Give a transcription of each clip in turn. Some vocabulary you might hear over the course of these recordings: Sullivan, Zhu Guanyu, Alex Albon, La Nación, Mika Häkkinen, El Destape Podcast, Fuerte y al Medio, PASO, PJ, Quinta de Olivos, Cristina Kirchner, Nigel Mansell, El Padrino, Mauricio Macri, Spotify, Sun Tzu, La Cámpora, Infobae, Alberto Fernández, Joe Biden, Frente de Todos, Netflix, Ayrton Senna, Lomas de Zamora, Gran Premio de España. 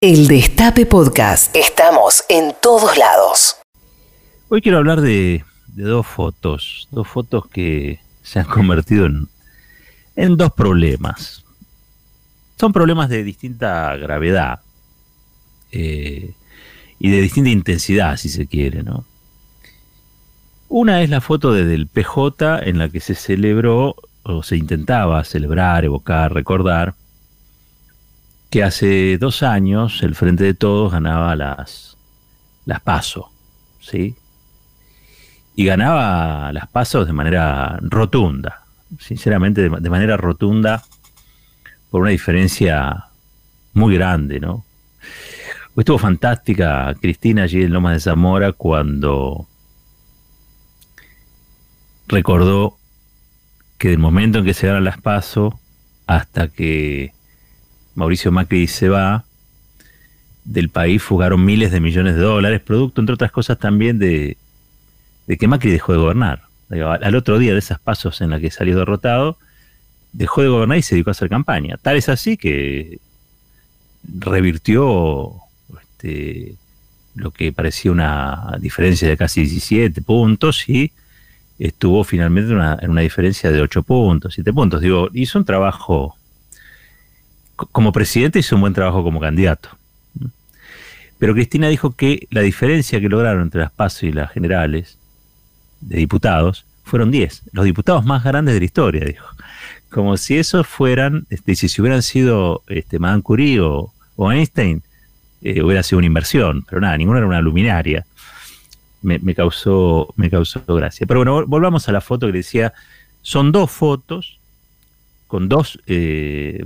El Destape Podcast. Estamos en todos lados. Hoy quiero hablar de dos fotos que se han convertido en dos problemas. Son problemas de distinta gravedad y de distinta intensidad, si se quiere, ¿no? Una es la foto desde el PJ en la que se celebró, o se intentaba celebrar, evocar, recordar, que hace 2 años el Frente de Todos ganaba las PASO, ¿sí? Y ganaba las PASO de manera rotunda, sinceramente de manera rotunda, por una diferencia muy grande, ¿no? Estuvo fantástica Cristina allí en Lomas de Zamora cuando recordó que del momento en que se ganan las PASO hasta que Mauricio Macri se va, del país fugaron miles de millones de dólares, producto, entre otras cosas, también de que Macri dejó de gobernar. Al otro día de esas pasos en las que salió derrotado, dejó de gobernar y se dedicó a hacer campaña. Tal es así que revirtió lo que parecía una diferencia de casi 17 puntos y estuvo finalmente en una diferencia de 8 puntos, 7 puntos. Digo, hizo un trabajo como presidente, hizo un buen trabajo como candidato. Pero Cristina dijo que la diferencia que lograron entre las PASO y las generales de diputados fueron 10. Los diputados más grandes de la historia, dijo. Como si esos fueran, si hubieran sido Madame Curie o Einstein, hubiera sido una inversión. Pero nada, ninguna era una luminaria. Me causó gracia. Pero bueno, volvamos a la foto que decía, son dos fotos con dos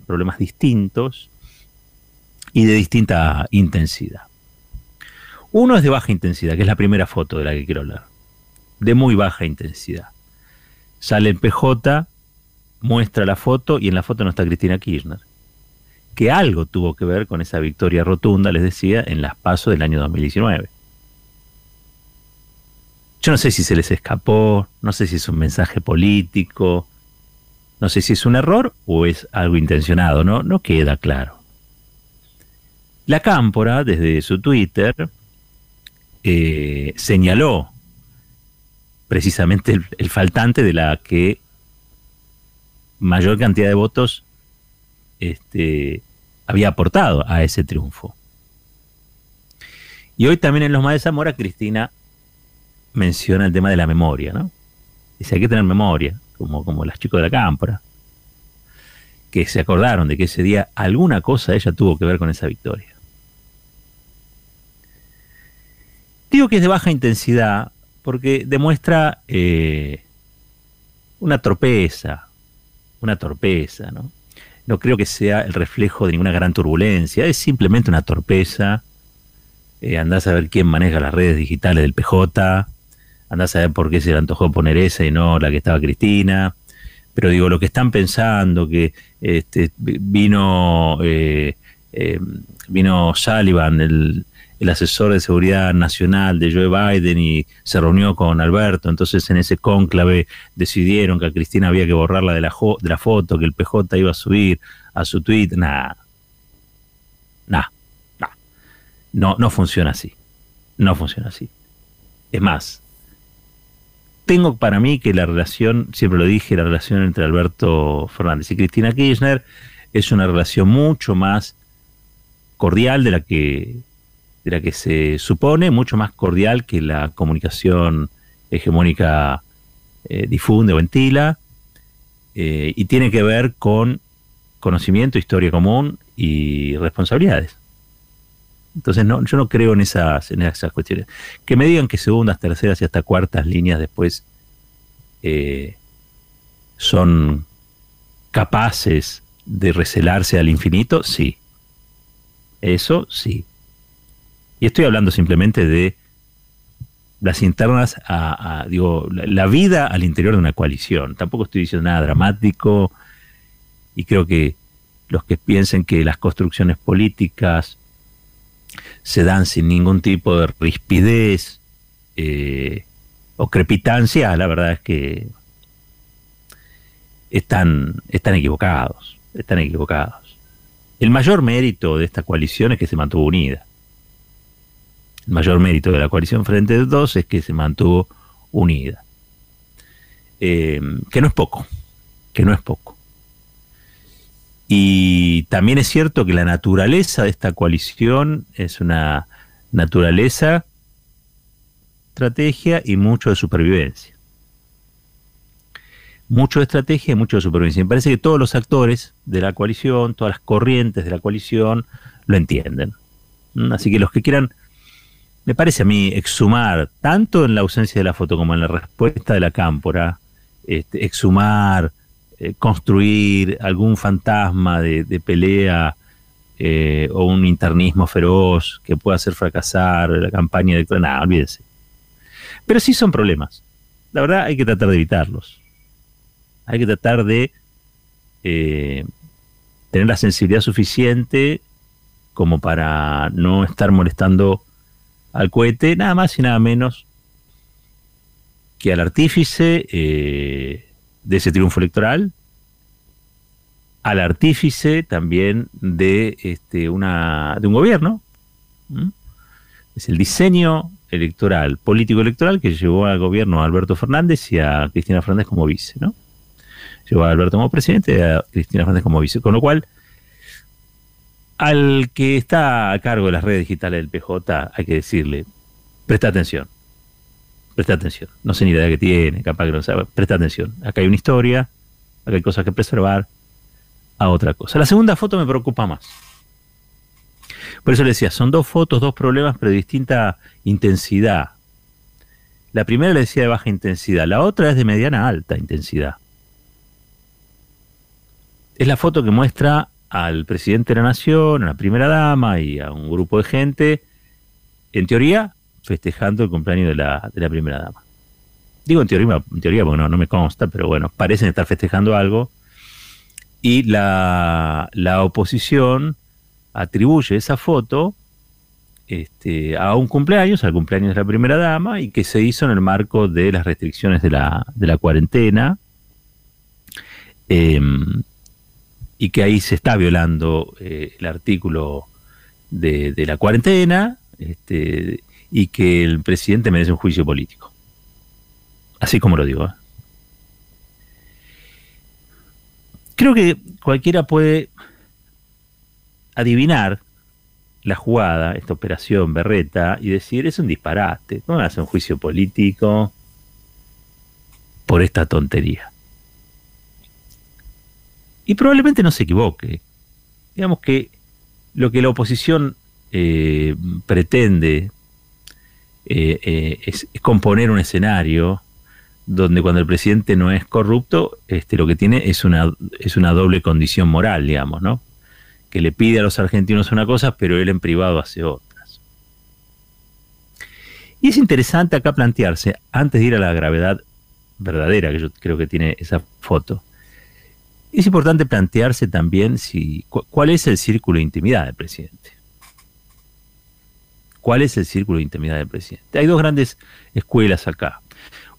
problemas distintos y de distinta intensidad. Uno es de baja intensidad, que es la primera foto de la que quiero hablar. De muy baja intensidad. Sale el PJ, muestra la foto y en la foto no está Cristina Kirchner, que algo tuvo que ver con esa victoria rotunda, les decía, en las PASO del año 2019. Yo no sé si se les escapó, no sé si es un mensaje político, no sé si es un error o es algo intencionado, no queda claro. La Cámpora, desde su Twitter, señaló precisamente el faltante de la que mayor cantidad de votos había aportado a ese triunfo. Y hoy también en Lomas de Zamora, Cristina menciona el tema de la memoria, ¿no? Dice, hay que tener memoria. Como las chicos de la Cámpora, que se acordaron de que ese día alguna cosa ella tuvo que ver con esa victoria. Digo que es de baja intensidad porque demuestra una torpeza, ¿no? No creo que sea el reflejo de ninguna gran turbulencia, es simplemente una torpeza. Andás a ver quién maneja las redes digitales del PJ. Andás a ver por qué se le antojó poner esa y no la que estaba Cristina. Pero digo, lo que están pensando, que vino Sullivan, el asesor de seguridad nacional de Joe Biden, y se reunió con Alberto. Entonces en ese cónclave decidieron que a Cristina había que borrarla de la foto, que el PJ iba a subir a su tweet. Nah. No funciona así. Es más, tengo para mí que la relación, siempre lo dije, la relación entre Alberto Fernández y Cristina Kirchner es una relación mucho más cordial de la que se supone, mucho más cordial que la comunicación hegemónica difunde o ventila, y tiene que ver con conocimiento, historia común y responsabilidades. Entonces yo no creo en esas cuestiones. Que me digan que segundas, terceras y hasta cuartas líneas después son capaces de recelarse al infinito, sí. Eso sí. Y estoy hablando simplemente de las internas, la vida al interior de una coalición. Tampoco estoy diciendo nada dramático y creo que los que piensen que las construcciones políticas se dan sin ningún tipo de rispidez o crepitancia, la verdad es que están equivocados. El mayor mérito de esta coalición es que se mantuvo unida. El mayor mérito de la coalición Frente de Todos es que se mantuvo unida. Que no es poco, que no es poco. Y también es cierto que la naturaleza de esta coalición es una naturaleza, estrategia y mucho de supervivencia. Mucho de estrategia y mucho de supervivencia. Me parece que todos los actores de la coalición, todas las corrientes de la coalición, lo entienden. Así que los que quieran, me parece a mí, exhumar, tanto en la ausencia de la foto como en la respuesta de la Cámpora, exhumar, construir algún fantasma de pelea o un internismo feroz que pueda hacer fracasar la campaña electoral, nada, olvídense. Pero sí son problemas. La verdad hay que tratar de evitarlos. Hay que tratar de tener la sensibilidad suficiente como para no estar molestando al cohete, nada más y nada menos que al artífice de ese triunfo electoral, al artífice también de un gobierno. Es el diseño electoral, político-electoral, que llevó al gobierno a Alberto Fernández y a Cristina Fernández como vice, ¿no? Llevó a Alberto como presidente y a Cristina Fernández como vice. Con lo cual, al que está a cargo de las redes digitales del PJ, hay que decirle, presta atención. Presta atención. No sé ni la edad que tiene, capaz que no sabe. Presta atención. Acá hay una historia, acá hay cosas que preservar, a otra cosa. La segunda foto me preocupa más. Por eso le decía, son dos fotos, dos problemas, pero de distinta intensidad. La primera le decía de baja intensidad, la otra es de mediana a alta intensidad. Es la foto que muestra al presidente de la Nación, a la primera dama y a un grupo de gente, en teoría, festejando el cumpleaños de la primera dama. Digo en teoría porque no me consta, pero bueno, parecen estar festejando algo. Y la oposición atribuye esa foto a un cumpleaños, al cumpleaños de la primera dama, y que se hizo en el marco de las restricciones de la cuarentena. Y que ahí se está violando el artículo de la cuarentena y que el presidente merece un juicio político. Así como lo digo. Creo que cualquiera puede adivinar la jugada, esta operación berreta, y decir, es un disparate, no van a hacer un juicio político por esta tontería. Y probablemente no se equivoque. Digamos que la oposición pretende es componer un escenario donde cuando el presidente no es corrupto, lo que tiene es una doble condición moral, digamos, ¿no? Que le pide a los argentinos una cosa, pero él en privado hace otras. Y es interesante acá plantearse, antes de ir a la gravedad verdadera que yo creo que tiene esa foto, es importante plantearse también cuál es el círculo de intimidad del presidente. ¿Cuál es el círculo de intimidad del presidente? Hay dos grandes escuelas acá.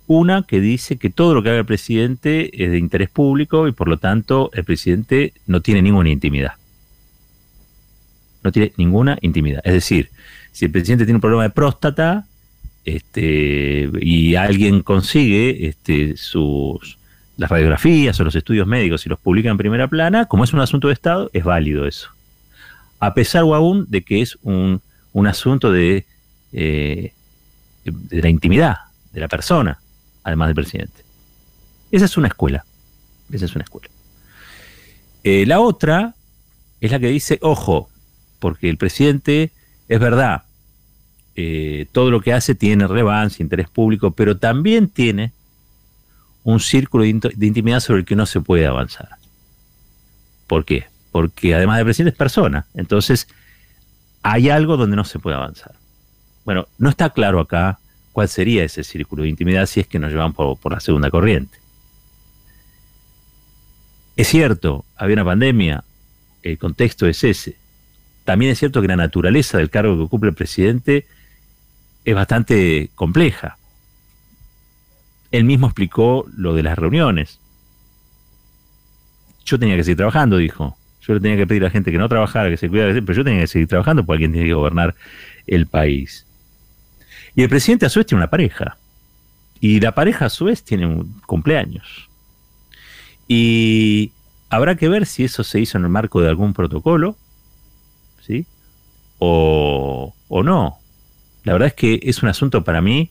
Una que dice que todo lo que haga el presidente es de interés público y por lo tanto el presidente no tiene ninguna intimidad. No tiene ninguna intimidad. Es decir, si el presidente tiene un problema de próstata y alguien consigue las radiografías o los estudios médicos y los publica en primera plana, como es un asunto de Estado, es válido eso. A pesar o aún de que es un asunto de la intimidad, de la persona, además del presidente. Esa es una escuela. Esa es una escuela. La otra es la que dice, ojo, porque el presidente, es verdad, todo lo que hace tiene relevancia, interés público, pero también tiene un círculo de intimidad sobre el que no se puede avanzar. ¿Por qué? Porque además de presidente es persona. Entonces, hay algo donde no se puede avanzar. Bueno, no está claro acá cuál sería ese círculo de intimidad si es que nos llevan por la segunda corriente. Es cierto, había una pandemia, el contexto es ese. También es cierto que la naturaleza del cargo que ocupa el presidente es bastante compleja. Él mismo explicó lo de las reuniones. Yo tenía que seguir trabajando, dijo. Yo le tenía que pedir a la gente que no trabajara, que se cuidara, pero yo tenía que seguir trabajando porque alguien tiene que gobernar el país. Y el presidente a su vez tiene una pareja. Y la pareja a su vez tiene un cumpleaños. Y habrá que ver si eso se hizo en el marco de algún protocolo, ¿sí? O no. La verdad es que es un asunto para mí,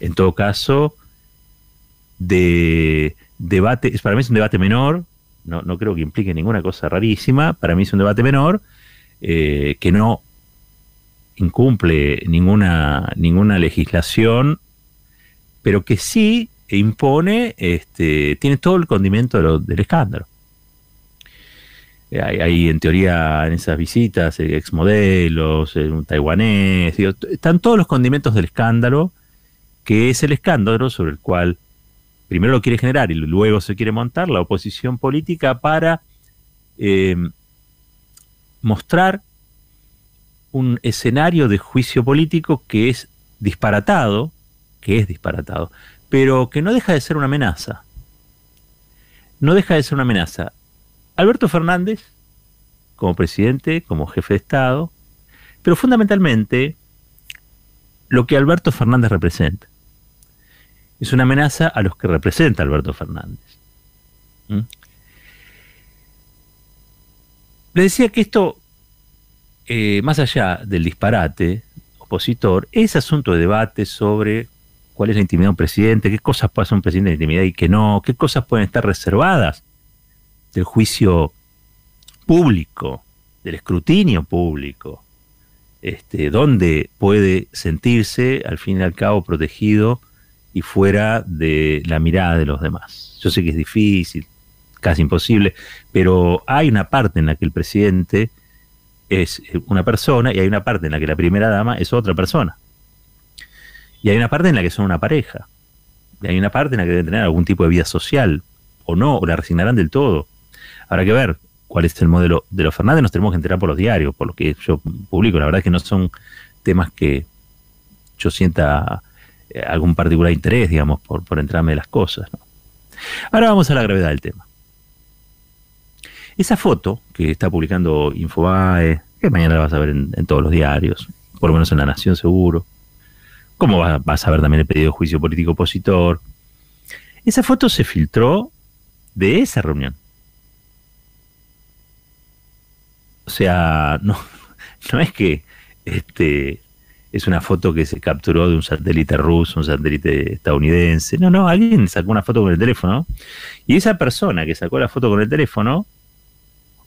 en todo caso, de debate. Para mí es un debate menor. No creo que implique ninguna cosa rarísima. Para mí es un debate menor que no incumple ninguna legislación, pero que sí impone, tiene todo el condimento del escándalo. Hay en teoría en esas visitas exmodelos, un taiwanés, digo, están todos los condimentos del escándalo, que es el escándalo sobre el cual primero lo quiere generar y luego se quiere montar la oposición política para mostrar un escenario de juicio político que es disparatado, pero que no deja de ser una amenaza. No deja de ser una amenaza. Alberto Fernández, como presidente, como jefe de Estado, pero fundamentalmente lo que Alberto Fernández representa. Es una amenaza a los que representa Alberto Fernández. ¿Mm? Le decía que esto, más allá del disparate opositor, es asunto de debate sobre cuál es la intimidad de un presidente, qué cosas puede hacer un presidente de intimidad y qué no, qué cosas pueden estar reservadas del juicio público, del escrutinio público, dónde puede sentirse, al fin y al cabo, protegido y fuera de la mirada de los demás. Yo sé que es difícil, casi imposible, pero hay una parte en la que el presidente es una persona y hay una parte en la que la primera dama es otra persona. Y hay una parte en la que son una pareja. Y hay una parte en la que deben tener algún tipo de vida social, o no, o la resignarán del todo. Habrá que ver cuál es el modelo de los Fernández. Nos tenemos que enterar por los diarios, por lo que yo publico. La verdad es que no son temas que yo sienta algún particular interés, digamos, por entrarme de las cosas, ¿no? Ahora vamos a la gravedad del tema. Esa foto que está publicando Infobae, que mañana la vas a ver en todos los diarios, por lo menos en La Nación seguro, como vas a ver también el pedido de juicio político opositor, esa foto se filtró de esa reunión. O sea, no es que es una foto que se capturó de un satélite ruso, un satélite estadounidense. No, alguien sacó una foto con el teléfono. Y esa persona que sacó la foto con el teléfono,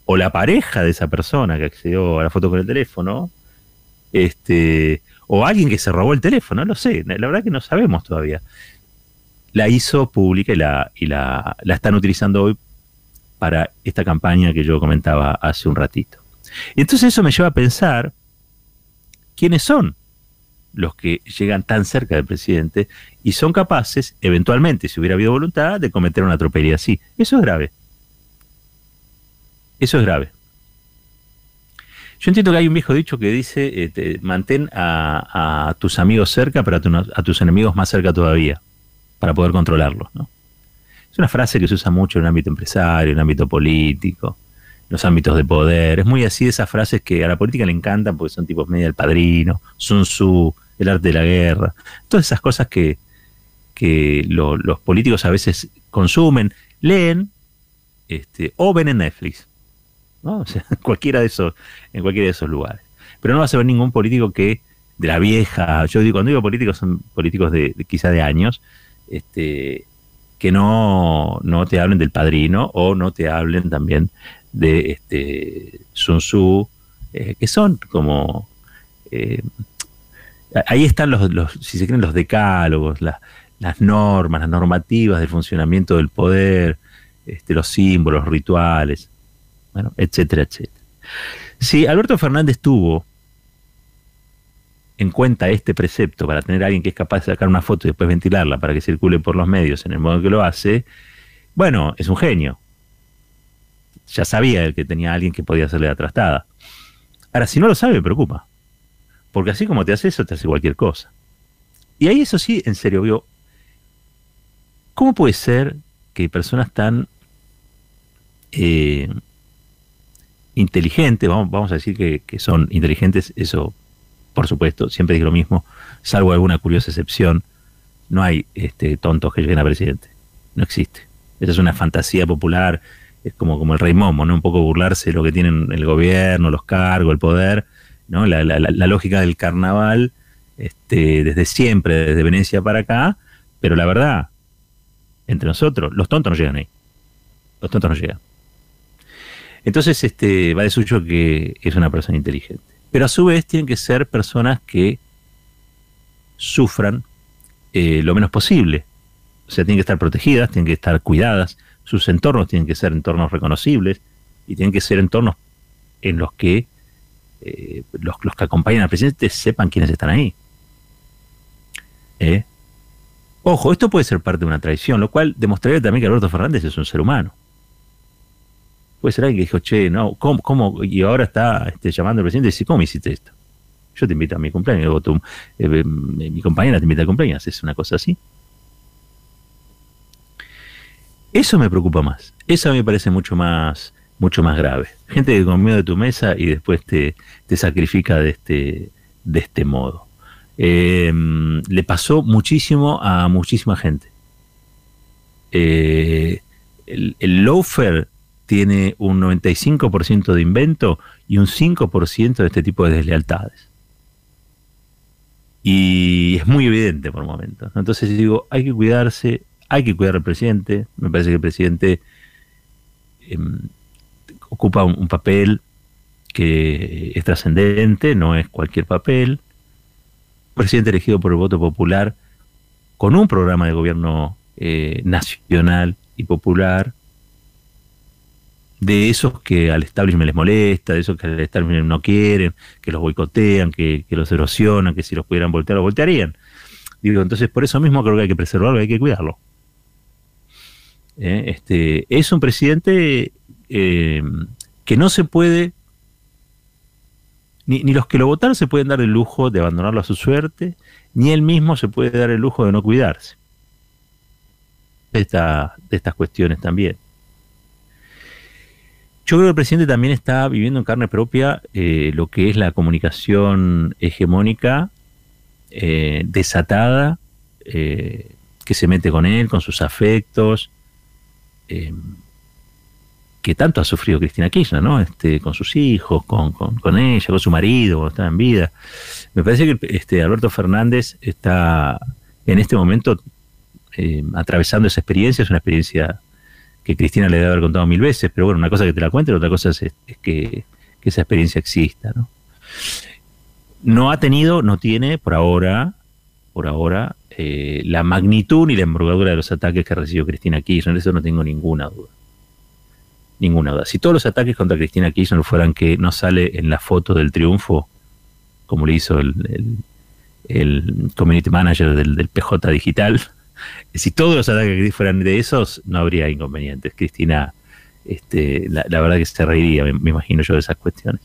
o la pareja de esa persona que accedió a la foto con el teléfono, o alguien que se robó el teléfono, no lo sé, la verdad que no sabemos todavía. La hizo pública y la están utilizando hoy para esta campaña que yo comentaba hace un ratito. Y entonces eso me lleva a pensar quiénes son los que llegan tan cerca del presidente y son capaces, eventualmente, si hubiera habido voluntad, de cometer una tropelía así. Eso es grave. Eso es grave. Yo entiendo que hay un viejo dicho que dice, mantén a tus amigos cerca, pero a tus enemigos más cerca todavía, para poder controlarlos, ¿no? Es una frase que se usa mucho en el ámbito empresario, en el ámbito político, en los ámbitos de poder. Es muy así de esas frases que a la política le encantan porque son tipos media El Padrino, Sun Tzu, el arte de la guerra. Todas esas cosas que los políticos a veces consumen, leen o ven en Netflix, ¿no? O sea, en cualquiera de esos lugares. Pero no vas a ver ningún político que de la vieja, yo digo, cuando digo políticos son políticos de quizá de años, que no te hablen del Padrino o no te hablen también de Sun Tzu, que son como ahí están los si se quieren los decálogos, las normas, las normativas del funcionamiento del poder, los símbolos, los rituales, bueno, etcétera, etcétera. Si Alberto Fernández tuvo en cuenta este precepto para tener a alguien que es capaz de sacar una foto y después ventilarla para que circule por los medios en el modo que lo hace, bueno, es un genio. Ya sabía él que tenía a alguien que podía hacerle la trastada. Ahora, si no lo sabe, me preocupa. Porque así como te hace eso, te hace cualquier cosa. Y ahí eso sí, en serio, digo, ¿cómo puede ser que personas tan inteligentes, vamos a decir que son inteligentes, eso por supuesto, siempre digo lo mismo, salvo alguna curiosa excepción, no hay tontos que lleguen a presidente, no existe. Esa es una fantasía popular, es como el rey Momo, ¿no? Un poco burlarse de lo que tienen el gobierno, los cargos, el poder, ¿no? La lógica del carnaval desde siempre, desde Venecia para acá, pero la verdad, entre nosotros, los tontos no llegan ahí. Los tontos no llegan. Entonces, va de suyo que es una persona inteligente. Pero a su vez tienen que ser personas que sufran lo menos posible. O sea, tienen que estar protegidas, tienen que estar cuidadas, sus entornos tienen que ser entornos reconocibles y tienen que ser entornos en los que los que acompañan al presidente sepan quiénes están ahí. Ojo, esto puede ser parte de una traición, lo cual demostraría también que Alberto Fernández es un ser humano. Puede ser alguien que dijo, che, no, ¿cómo? Y ahora está llamando al presidente y dice, ¿cómo hiciste esto? Yo te invito a mi cumpleaños, luego mi compañera te invita a cumpleaños, es una cosa así. Eso me preocupa más, eso a mí me parece mucho más grave. Gente que comió de tu mesa y después te sacrifica de este modo. Le pasó muchísimo a muchísima gente. El loafer tiene un 95% de invento y un 5% de este tipo de deslealtades. Y es muy evidente por momentos. Entonces digo, hay que cuidarse, hay que cuidar al presidente. Me parece que el presidente ocupa un papel que es trascendente, no es cualquier papel. Presidente elegido por el voto popular, con un programa de gobierno nacional y popular, de esos que al establishment les molesta, de esos que al establishment no quieren, que los boicotean, que los erosionan, que si los pudieran voltear, los voltearían. Digo, entonces por eso mismo creo que hay que preservarlo, hay que cuidarlo. Es un presidente que no se puede... Ni los que lo votaron se pueden dar el lujo de abandonarlo a su suerte, ni él mismo se puede dar el lujo de no cuidarse. De estas cuestiones también. Yo creo que el presidente también está viviendo en carne propia lo que es la comunicación hegemónica, desatada, que se mete con él, con sus afectos, que tanto ha sufrido Cristina Kirchner, ¿no? Con sus hijos, con ella, con su marido, cuando estaba en vida. Me parece que Alberto Fernández está en este momento atravesando esa experiencia. Es una experiencia que Cristina le debe haber contado 1000 veces, pero bueno, una cosa que te la cuente, la otra cosa es que esa experiencia exista, ¿no? No tiene por ahora, la magnitud ni la envergadura de los ataques que recibió Cristina Kirchner. Eso no tengo ninguna duda. Ninguna duda. Si todos los ataques contra Cristina Kirchner fueran que no sale en la foto del triunfo, como le hizo el community manager del PJ Digital, si todos los ataques fueran de esos, no habría inconvenientes. Cristina, la verdad que se reiría, me imagino yo, de esas cuestiones.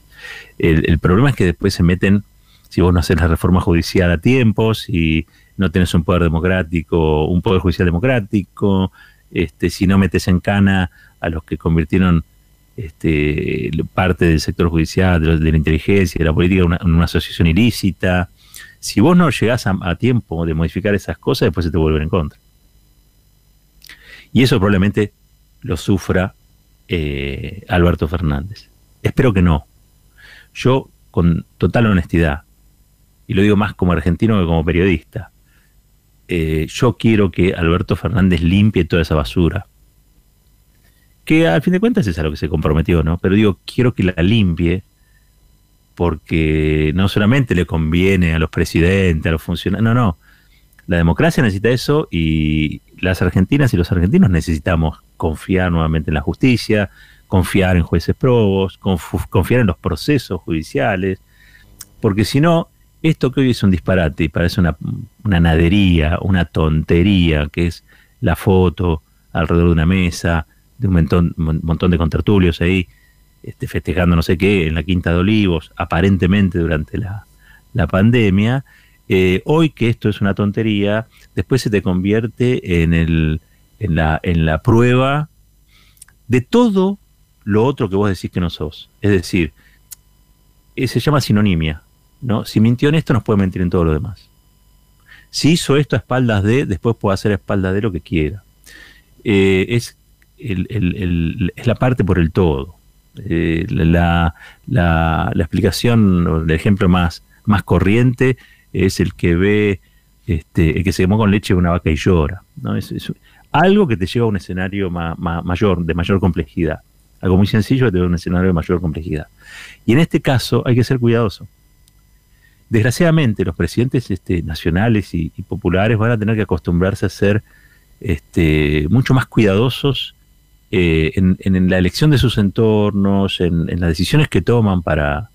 El problema es que después se meten, si vos no haces la reforma judicial a tiempo, si no tenés un poder judicial democrático, si no metes en cana a los que convirtieron parte del sector judicial, de la inteligencia, de la política, en una asociación ilícita. Si vos no llegás a tiempo de modificar esas cosas, después se te vuelven en contra. Y eso probablemente lo sufra Alberto Fernández. Espero que no. Yo, con total honestidad, y lo digo más como argentino que como periodista, yo quiero que Alberto Fernández limpie toda esa basura. Que al fin de cuentas es a lo que se comprometió, ¿no? Pero digo, quiero que la limpie porque no solamente le conviene a los presidentes, a los funcionarios, no. La democracia necesita eso y las argentinas y los argentinos necesitamos confiar nuevamente en la justicia, confiar en jueces probos, confiar en los procesos judiciales, porque si no, esto que hoy es un disparate y parece una nadería, una tontería, que es la foto alrededor de una mesa, de un montón de contertulios ahí, festejando no sé qué, en la Quinta de Olivos, aparentemente durante la pandemia, hoy que esto es una tontería, después se te convierte en la prueba de todo lo otro que vos decís que no sos. Es decir, se llama sinonimia, ¿no? Si mintió en esto, nos puede mentir en todo lo demás. Si hizo esto a espaldas de, después puede hacer a espaldas de lo que quiera. Es la parte por el todo. La explicación, el ejemplo más corriente es el que ve, el que se quemó con leche de una vaca y llora, ¿no? Es algo que te lleva a un escenario mayor, de mayor complejidad. Algo muy sencillo que te lleva a un escenario de mayor complejidad. Y en este caso hay que ser cuidadoso. Desgraciadamente los presidentes nacionales y populares van a tener que acostumbrarse a ser mucho más cuidadosos en la elección de sus entornos, en las decisiones que toman para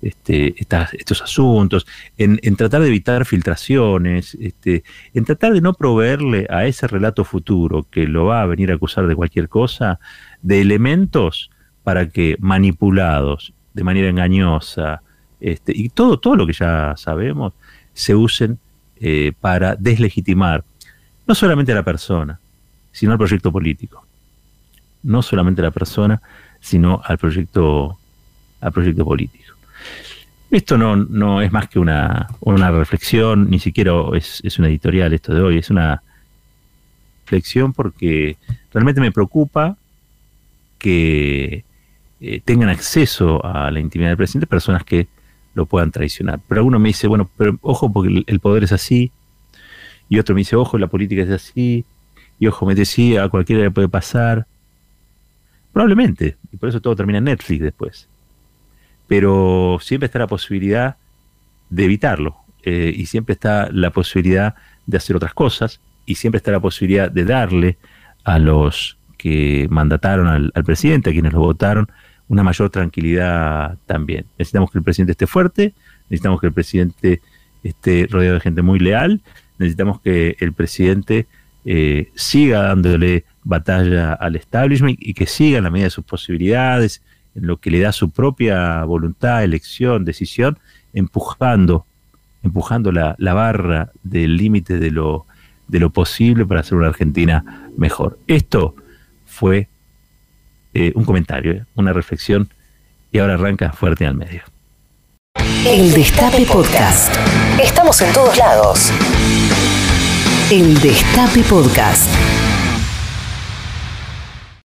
estos asuntos, en tratar de evitar filtraciones, en tratar de no proveerle a ese relato futuro que lo va a venir a acusar de cualquier cosa, de elementos para que, manipulados de manera engañosa, y todo lo que ya sabemos, se usen para deslegitimar no solamente a la persona, sino al proyecto político. No solamente a la persona, sino al proyecto político. Esto no es más que una reflexión, ni siquiera es una editorial esto de hoy, es una reflexión porque realmente me preocupa que tengan acceso a la intimidad del presidente personas que lo puedan traicionar. Pero alguno me dice, bueno, pero ojo porque el poder es así, y otro me dice, ojo, la política es así, y ojo, me decía, a cualquiera le puede pasar. Probablemente, y por eso todo termina en Netflix después. Pero siempre está la posibilidad de evitarlo, y siempre está la posibilidad de hacer otras cosas, y siempre está la posibilidad de darle a los que mandataron al presidente, a quienes lo votaron, una mayor tranquilidad también. Necesitamos que el presidente esté fuerte, necesitamos que el presidente esté rodeado de gente muy leal, necesitamos que el presidente siga dándole batalla al establishment y que siga en la medida de sus posibilidades, en lo que le da su propia voluntad, elección, decisión, empujando la barra del límite de lo posible para hacer una Argentina mejor. Esto fue un comentario, una reflexión, y ahora arranca Fuerte al Medio. El Destape Podcast. Estamos en todos lados. El Destape Podcast.